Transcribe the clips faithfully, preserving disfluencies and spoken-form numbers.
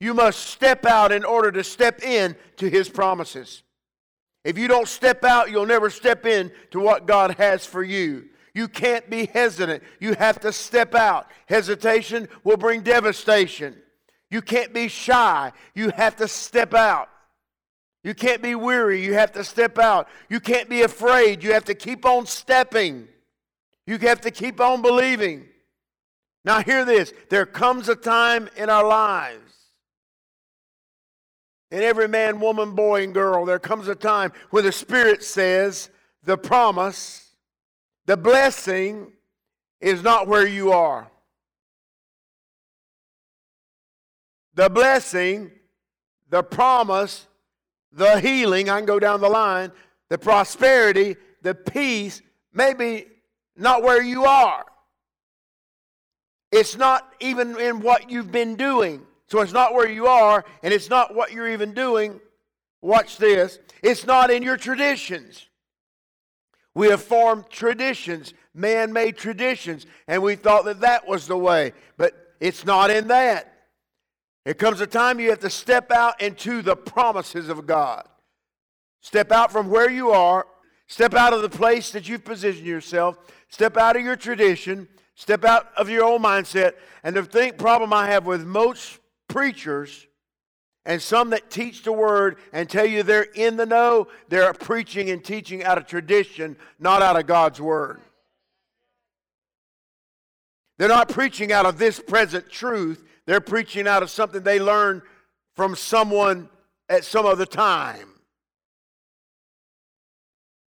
You must step out in order to step in to His promises. If you don't step out, you'll never step in to what God has for you. You can't be hesitant. You have to step out. Hesitation will bring devastation. You can't be shy. You have to step out. You can't be weary. You have to step out. You can't be afraid. You have to keep on stepping. You have to keep on believing. Now hear this. There comes a time in our lives, in every man, woman, boy, and girl, there comes a time when the Spirit says the promise, the blessing is not where you are. The blessing, the promise, the healing, I can go down the line, the prosperity, the peace, maybe not where you are. It's not even in what you've been doing. So it's not where you are, and it's not what you're even doing. Watch this. It's not in your traditions. We have formed traditions, man-made traditions, and we thought that that was the way. But it's not in that. It comes a time you have to step out into the promises of God. Step out from where you are. Step out of the place that you've positioned yourself. Step out of your tradition. Step out of your old mindset. And the thing, problem I have with most preachers and some that teach the Word and tell you they're in the know, they're preaching and teaching out of tradition, not out of God's Word. They're not preaching out of this present truth. They're preaching out of something they learned from someone at some other time.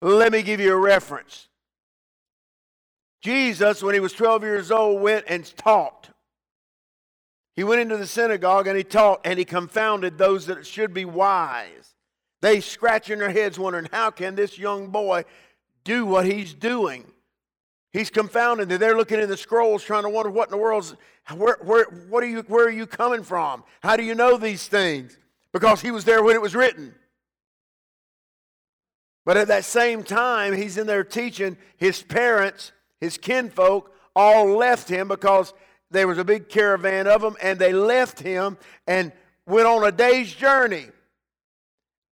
Let me give you a reference. Jesus, when he was twelve years old, went and taught. He went into the synagogue and he taught, and he confounded those that should be wise. They scratching their heads wondering, how can this young boy do what he's doing? He's confounded. They're looking in the scrolls trying to wonder what in the world's, where, where, what are you, where are you coming from? How do you know these things? Because he was there when it was written. But at that same time, he's in there teaching. His parents, his kinfolk, all left him because there was a big caravan of them, and they left him and went on a day's journey.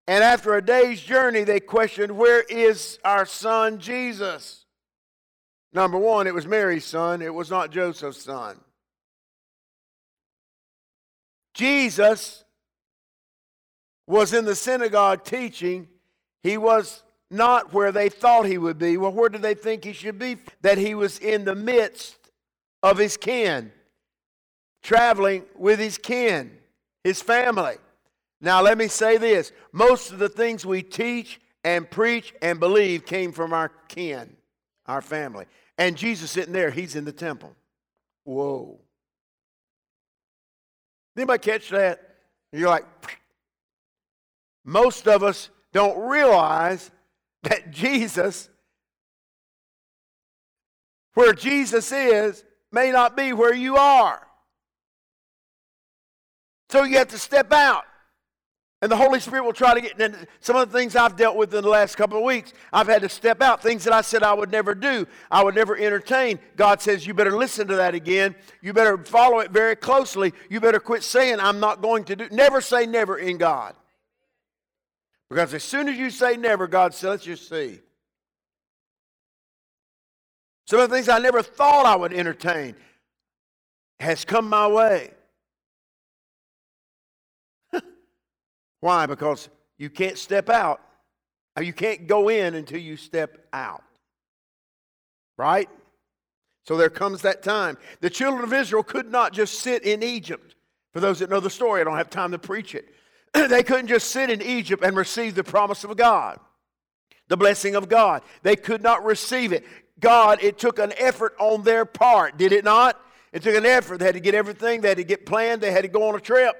And after a day's journey, they questioned, where is our son Jesus? Number one, it was Mary's son. It was not Joseph's son. Jesus was in the synagogue teaching. He was not where they thought he would be. Well, where did they think he should be? That he was in the midst of his kin, traveling with his kin, his family. Now, let me say this. Most of the things we teach and preach and believe came from our kin, our family. And Jesus sitting there, he's in the temple. Whoa. Did anybody catch that? You're like, most of us don't realize that Jesus, where Jesus is, may not be where you are. So you have to step out. And the Holy Spirit will try to get, and some of the things I've dealt with in the last couple of weeks, I've had to step out. Things that I said I would never do, I would never entertain. God says, you better listen to that again. You better follow it very closely. You better quit saying, I'm not going to do. Never say never in God. Because as soon as you say never, God says, let's just see. Some of the things I never thought I would entertain has come my way. Why? Because you can't step out. Or you can't go in until you step out. Right? So there comes that time. The children of Israel could not just sit in Egypt. For those that know the story, I don't have time to preach it. They couldn't just sit in Egypt and receive the promise of God, the blessing of God. They could not receive it. God, it took an effort on their part, did it not? It took an effort. They had to get everything. They had to get planned. They had to go on a trip.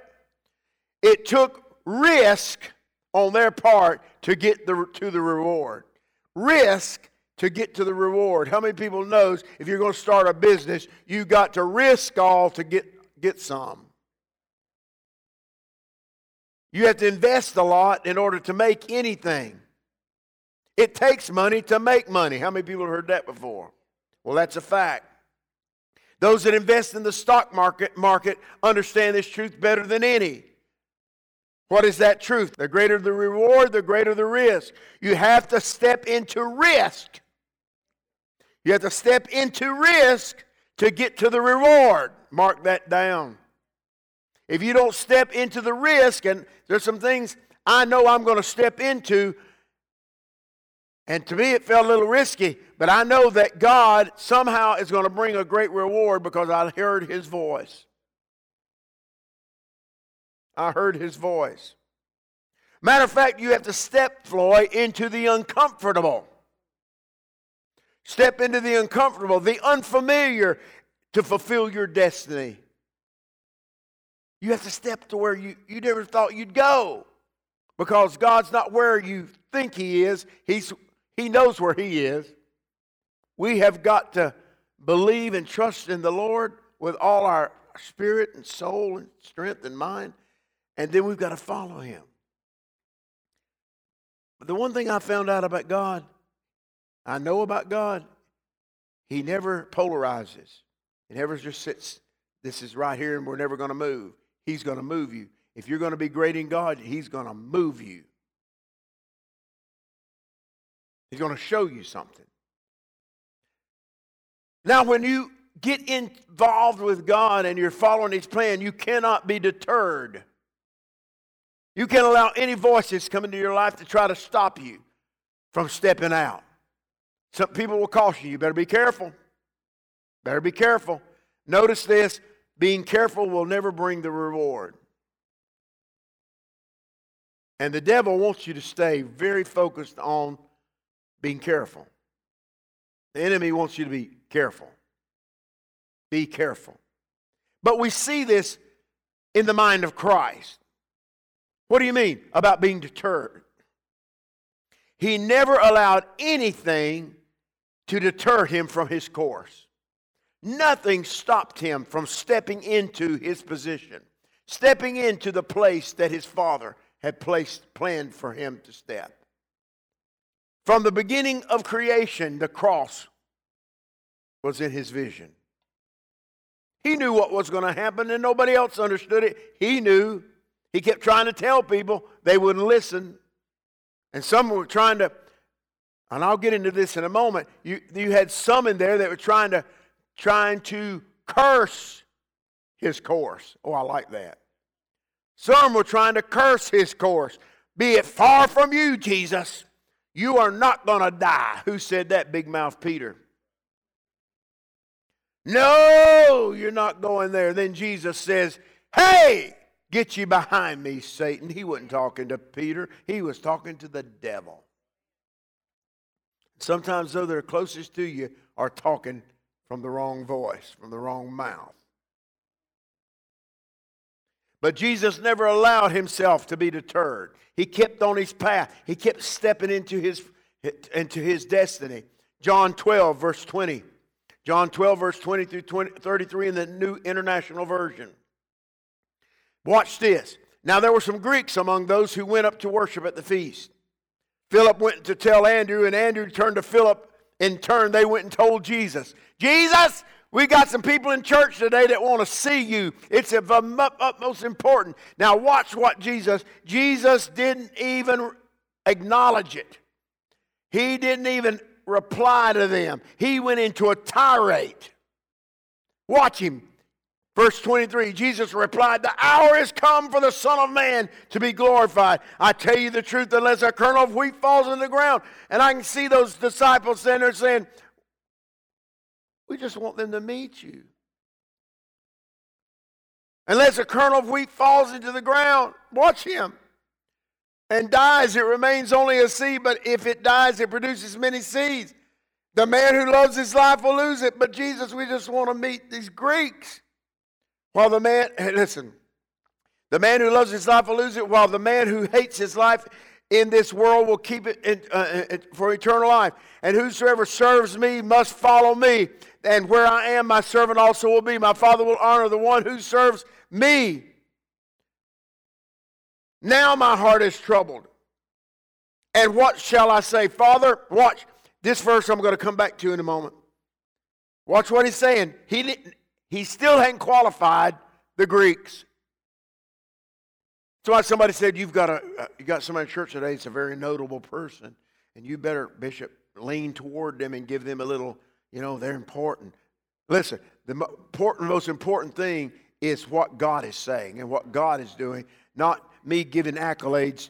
It took risk on their part to get the, to the reward. Risk to get to the reward. How many people knows if you're going to start a business, you got to risk all to get, get some. You have to invest a lot in order to make anything. It takes money to make money. How many people have heard that before? Well, that's a fact. Those that invest in the stock market, market understand this truth better than any. What is that truth? The greater the reward, the greater the risk. You have to step into risk. You have to step into risk to get to the reward. Mark that down. If you don't step into the risk, and there's some things I know I'm going to step into, and to me it felt a little risky, but I know that God somehow is going to bring a great reward because I heard His voice. I heard His voice. Matter of fact, you have to step, Floyd, into the uncomfortable. Step into the uncomfortable, the unfamiliar, to fulfill your destiny. You have to step to where you, you never thought you'd go, because God's not where you think He is. He's, He knows where He is. We have got to believe and trust in the Lord with all our spirit and soul and strength and mind, and then we've got to follow Him. But the one thing I found out about God, I know about God, He never polarizes. He never just sits, this is right here and we're never going to move. He's going to move you. If you're going to be great in God, He's going to move you. He's going to show you something. Now, when you get involved with God and you're following His plan, you cannot be deterred. You can't allow any voices come into your life to try to stop you from stepping out. Some people will caution you, you better be careful. Better be careful. Notice this, being careful will never bring the reward. And the devil wants you to stay very focused on being careful. The enemy wants you to be careful. Be careful. But we see this in the mind of Christ. What do you mean about being deterred? He never allowed anything to deter Him from His course. Nothing stopped Him from stepping into His position, stepping into the place that His Father had placed, planned for Him to step. From the beginning of creation, the cross was in His vision. He knew what was going to happen, and nobody else understood it. He knew. He kept trying to tell people. They wouldn't listen. And some were trying to, and I'll get into this in a moment, you, you had some in there that were trying to trying to curse His course. Oh, I like that. Some were trying to curse His course. Be it far from you, Jesus. You are not going to die. Who said that? Big mouth Peter. No, you're not going there. Then Jesus says, hey, get you behind me, Satan. He wasn't talking to Peter. He was talking to the devil. Sometimes, though, they're closest to you are talking from the wrong voice, from the wrong mouth. But Jesus never allowed Himself to be deterred. He kept on His path. He kept stepping into His, into his destiny. John twelve, verse twenty. John twelve, verse twenty through thirty-three in the New International Version. Watch this. Now there were some Greeks among those who went up to worship at the feast. Philip went to tell Andrew, and Andrew turned to Philip. In turn, they went and told Jesus. Jesus, we got some people in church today that want to see you. It's of utmost importance. Now watch what Jesus, Jesus didn't even acknowledge it. He didn't even reply to them. He went into a tirade. Watch Him. Verse twenty-three, Jesus replied, the hour is come for the Son of Man to be glorified. I tell you the truth, unless a kernel of wheat falls in the ground. And I can see those disciples sitting there saying, we just want them to meet you. Unless a kernel of wheat falls into the ground, watch Him, and dies, it remains only a seed, but if it dies, it produces many seeds. The man who loves his life will lose it. But Jesus, we just want to meet these Greeks. While the man, hey, listen, the man who loves his life will lose it, while the man who hates his life in this world will keep it in, uh, for eternal life. And whosoever serves me must follow me. And where I am, my servant also will be. My Father will honor the one who serves me. Now my heart is troubled. And what shall I say? Father, watch. This verse I'm going to come back to in a moment. Watch what He's saying. He didn't. He still hadn't qualified the Greeks. That's why somebody said, you've got a, you got somebody in church today that's a very notable person, and you better, Bishop, lean toward them and give them a little, you know, they're important. Listen, the important, most important thing is what God is saying and what God is doing, not me giving accolades.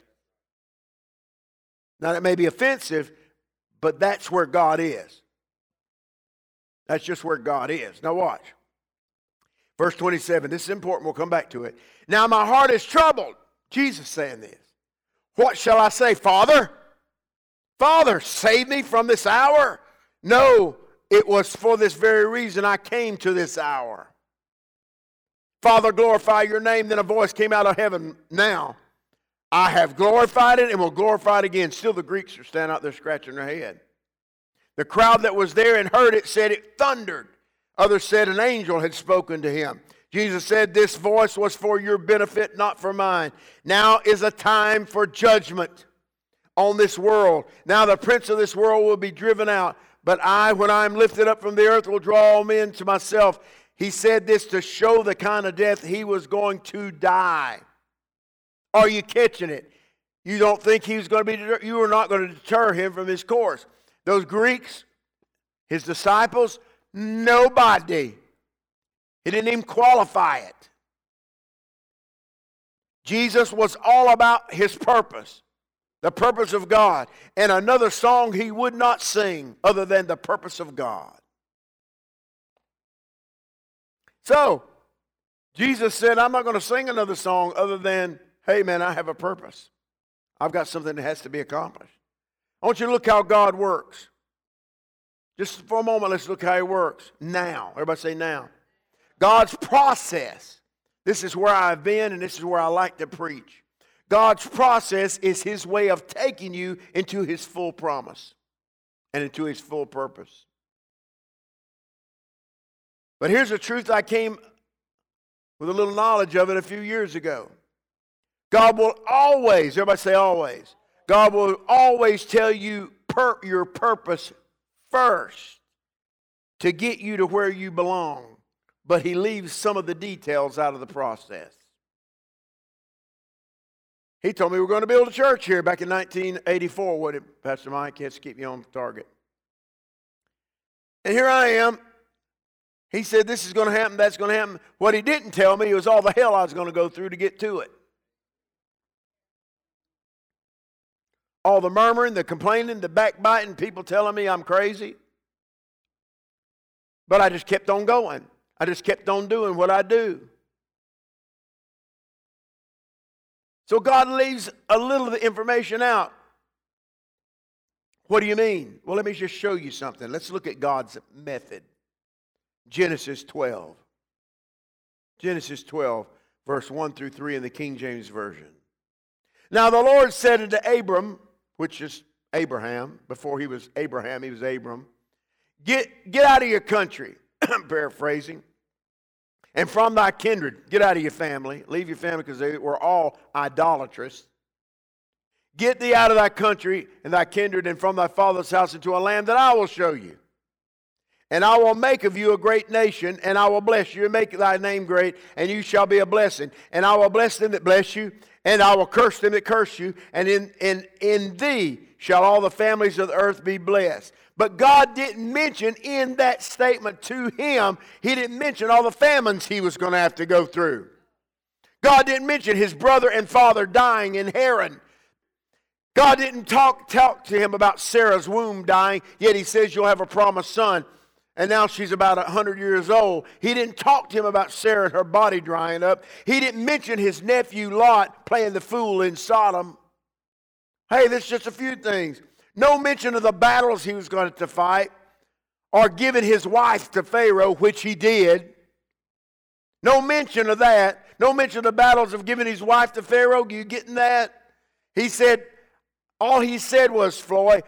Now, that may be offensive, but that's where God is. That's just where God is. Now, watch. Verse twenty-seven. This is important. We'll come back to it. Now, my heart is troubled. Jesus saying this. What shall I say? Father, Father, save me from this hour. No, it was for this very reason I came to this hour. Father, glorify your name. Then a voice came out of heaven. Now, I have glorified it and will glorify it again. Still the Greeks are standing out there scratching their head. The crowd that was there and heard it said it thundered. Others said an angel had spoken to him. Jesus said, this voice was for your benefit, not for mine. Now is a time for judgment on this world. Now the prince of this world will be driven out. But I, when I am lifted up from the earth, will draw all men to myself. He said this to show the kind of death he was going to die. Are you catching it? You don't think he was going to be, deter- you are not going to deter him from his course. Those Greeks, his disciples, nobody. He didn't even qualify it. Jesus was all about his purpose, the purpose of God. And another song he would not sing other than the purpose of God. So, Jesus said, I'm not going to sing another song other than, hey, man, I have a purpose. I've got something that has to be accomplished. I want you to look how God works. Just for a moment, let's look how he works. Now. Everybody say now. God's process. This is where I've been, and this is where I like to preach. God's process is his way of taking you into his full promise and into his full purpose. But here's the truth. I came with a little knowledge of it a few years ago. God will always, everybody say always, God will always tell you per, your purpose first to get you to where you belong. But he leaves some of the details out of the process. He told me we're going to build a church here back in nineteen eighty-four. What did Pastor Mike has to keep you on target? And here I am. He said this is going to happen, that's going to happen. What he didn't tell me was all the hell I was going to go through to get to it. All the murmuring, the complaining, the backbiting, people telling me I'm crazy. But I just kept on going. I just kept on doing what I do. So God leaves a little of the information out. What do you mean? Well, let me just show you something. Let's look at God's method. Genesis twelve. Genesis twelve, verse one through three in the King James Version. Now the Lord said unto Abram, which is Abraham, before he was Abraham, he was Abram, get, get out of your country, I'm paraphrasing, and from thy kindred, get out of your family, leave your family because they were all idolatrous. Get thee out of thy country and thy kindred and from thy father's house into a land that I will show you. And I will make of you a great nation, and I will bless you and make thy name great, and you shall be a blessing. And I will bless them that bless you, and I will curse them that curse you, and in, in, in thee shall all the families of the earth be blessed. But God didn't mention in that statement to him, he didn't mention all the famines he was going to have to go through. God didn't mention his brother and father dying in Haran. God didn't talk, talk to him about Sarah's womb dying, yet he says you'll have a promised son. And now she's about one hundred years old. He didn't talk to him about Sarah and her body drying up. He didn't mention his nephew Lot playing the fool in Sodom. Hey, there's just a few things. No mention of the battles he was going to fight or giving his wife to Pharaoh, which he did. No mention of that. No mention of the battles of giving his wife to Pharaoh. You getting that? He said, all he said was, Floyd,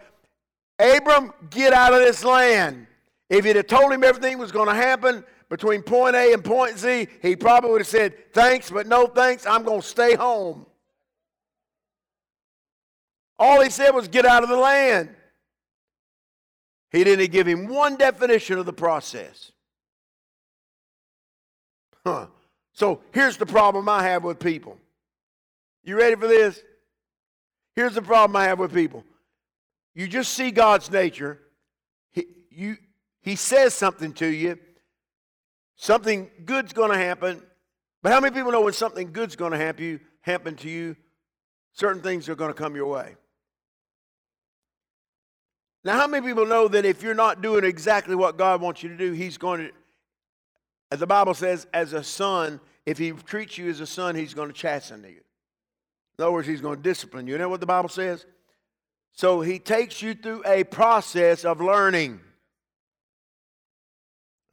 Abram, get out of this land. If he'd have told him everything was going to happen between point A and point Z, he probably would have said, thanks, but no thanks, I'm going to stay home. All he said was, get out of the land. He didn't give him one definition of the process. Huh. So here's the problem I have with people. You ready for this? Here's the problem I have with people. You just see God's nature. He, you, he says something to you. Something good's going to happen. But how many people know when something good's going to happen, you, happen to you, certain things are going to come your way? Now, how many people know that if you're not doing exactly what God wants you to do, he's going to, as the Bible says, as a son, if he treats you as a son, he's going to chasten you. In other words, he's going to discipline you. You know what the Bible says? So he takes you through a process of learning.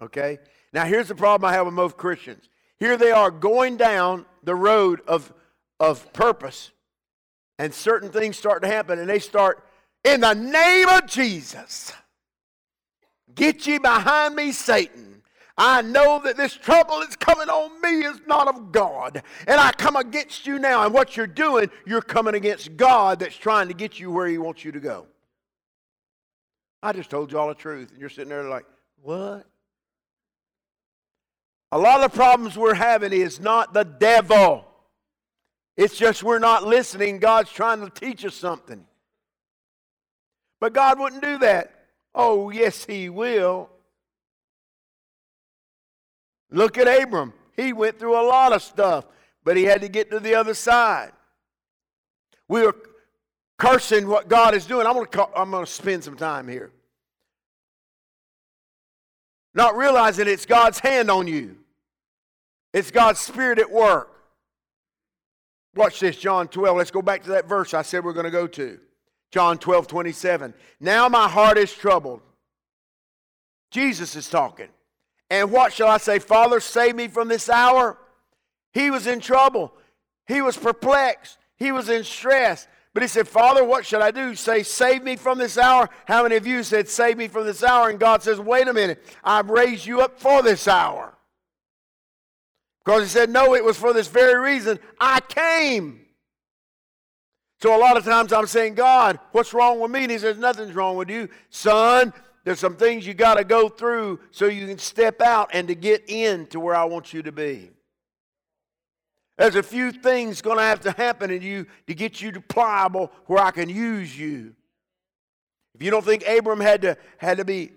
Okay? Now, here's the problem I have with most Christians. Here they are going down the road of, of purpose, and certain things start to happen, and they start, in the name of Jesus, get ye behind me, Satan. I know that this trouble that's coming on me is not of God, and I come against you now. And what you're doing, you're coming against God that's trying to get you where he wants you to go. I just told you all the truth, and you're sitting there like, what? A lot of the problems we're having is not the devil. It's just we're not listening. God's trying to teach us something. But God wouldn't do that. Oh, yes, he will. Look at Abram. He went through a lot of stuff, but he had to get to the other side. We were cursing what God is doing. I'm going to, I'm going to spend some time here. Not realizing it's God's hand on you. It's God's Spirit at work. Watch this, John twelve. Let's go back to that verse I said we're going to go to. John twelve, twenty-seven. Now my heart is troubled. Jesus is talking. And what shall I say? Father, save me from this hour. He was in trouble. He was perplexed. He was in stress. But he said, Father, what should I do? Say, save me from this hour. How many of you said, save me from this hour? And God says, wait a minute. I've raised you up for this hour. Because he said, no, it was for this very reason I came. So a lot of times I'm saying, God, what's wrong with me? And he says, nothing's wrong with you. Son, there's some things you got to go through so you can step out and to get in to where I want you to be. There's a few things going to have to happen in you to get you to pliable where I can use you. If you don't think Abram had to, had to be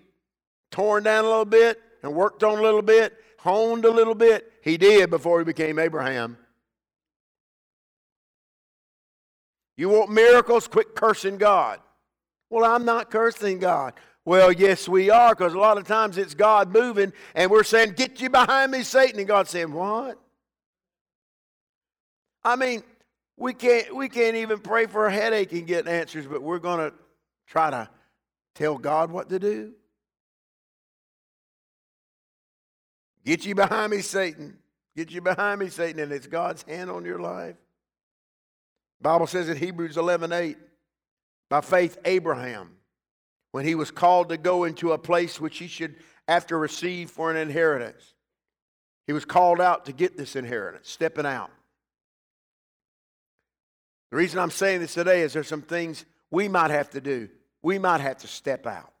torn down a little bit and worked on a little bit, honed a little bit, he did before he became Abraham. You want miracles? Quit cursing God. Well, I'm not cursing God. Well, yes, we are, because a lot of times it's God moving, and we're saying, get you behind me, Satan. And God's saying, what? I mean, we can't, we can't even pray for a headache and get answers, but we're going to try to tell God what to do. Get you behind me, Satan. Get you behind me, Satan, and it's God's hand on your life. Bible says in Hebrews eleven eight, by faith Abraham, when he was called to go into a place which he should after receive for an inheritance, he was called out to get this inheritance, stepping out. The reason I'm saying this today is there's some things we might have to do. We might have to step out.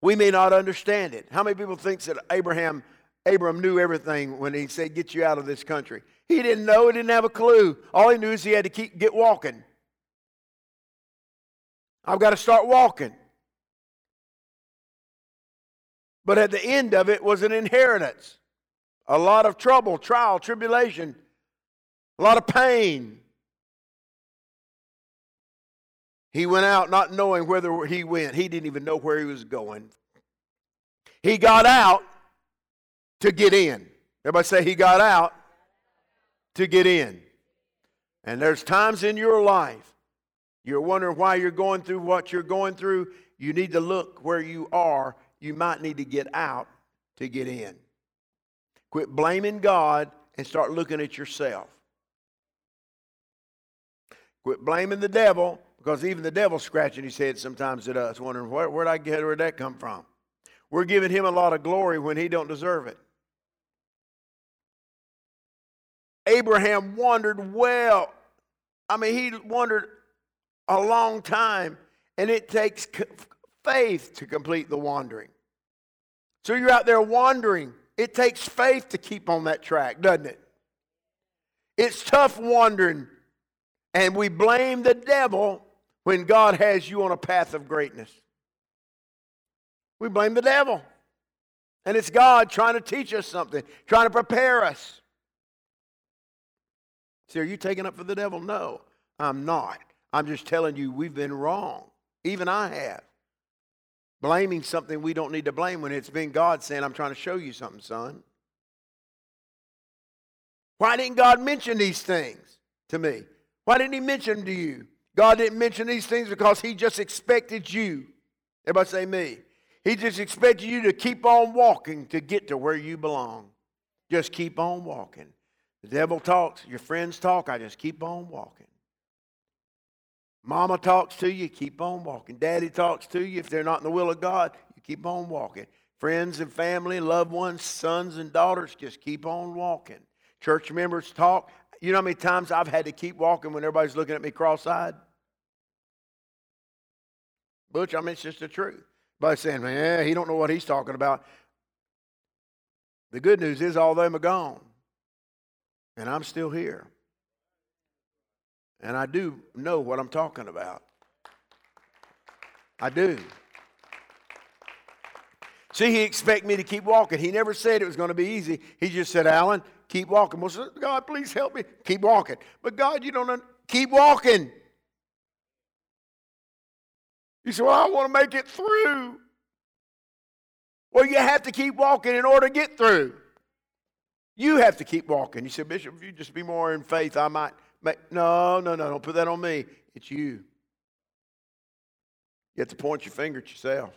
We may not understand it. How many people think that Abraham Abram knew everything when he said, get you out of this country? He didn't know. He didn't have a clue. All he knew is he had to keep get walking. I've got to start walking. But at the end of it was an inheritance. A lot of trouble, trial, tribulation, a lot of pain. He went out not knowing whether he went. He didn't even know where he was going. He got out to get in. Everybody say he got out to get in. And there's times in your life you're wondering why you're going through what you're going through. You need to look where you are. You might need to get out to get in. Quit blaming God and start looking at yourself. Quit blaming the devil, because even the devil's scratching his head sometimes at us, wondering, where, where'd I get, where'd that come from? We're giving him a lot of glory when he don't deserve it. Abraham wandered well. I mean, he wandered a long time, and it takes faith to complete the wandering. So you're out there wandering, It takes faith to keep on that track, doesn't it? It's tough wandering, and we blame the devil when God has you on a path of greatness. We blame the devil. And it's God trying to teach us something, trying to prepare us. See, are you taking up for the devil? No, I'm not. I'm just telling you we've been wrong. Even I have. Blaming something we don't need to blame when it's been God saying, I'm trying to show you something, son. Why didn't God mention these things to me? Why didn't he mention them to you? God didn't mention these things because he just expected you. Everybody say me. He just expected you to keep on walking to get to where you belong. Just keep on walking. The devil talks. Your friends talk. I just keep on walking. Mama talks to you, keep on walking. Daddy talks to you. If they're not in the will of God, you keep on walking. Friends and family, loved ones, sons and daughters, just keep on walking. Church members talk. You know how many times I've had to keep walking when everybody's looking at me cross-eyed? Butch, I mean, it's just the truth. By saying, man, he don't know what he's talking about. The good news is all them are gone. And I'm still here. And I do know what I'm talking about. I do. See, he expected me to keep walking. He never said it was going to be easy. He just said, Alan, keep walking. Well, God, please help me. Keep walking. But God, you don't know. Keep walking. You say, well, I want to make it through. Well, you have to keep walking in order to get through. You have to keep walking. You say, Bishop, if you just be more in faith, I might. No, no, no, don't put that on me. It's you. You have to point your finger at yourself.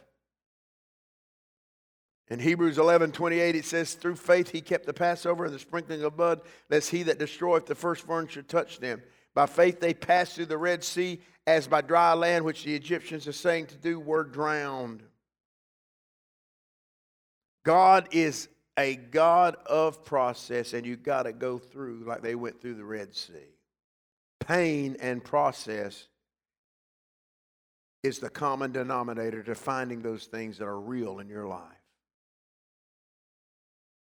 In Hebrews eleven twenty-eight, it says, through faith he kept the Passover and the sprinkling of blood, lest he that destroyeth the firstborn should touch them. By faith they passed through the Red Sea as by dry land, which the Egyptians, assaying to do, were drowned. God is a God of process, and you got to go through like they went through the Red Sea. Pain and process is the common denominator to finding those things that are real in your life.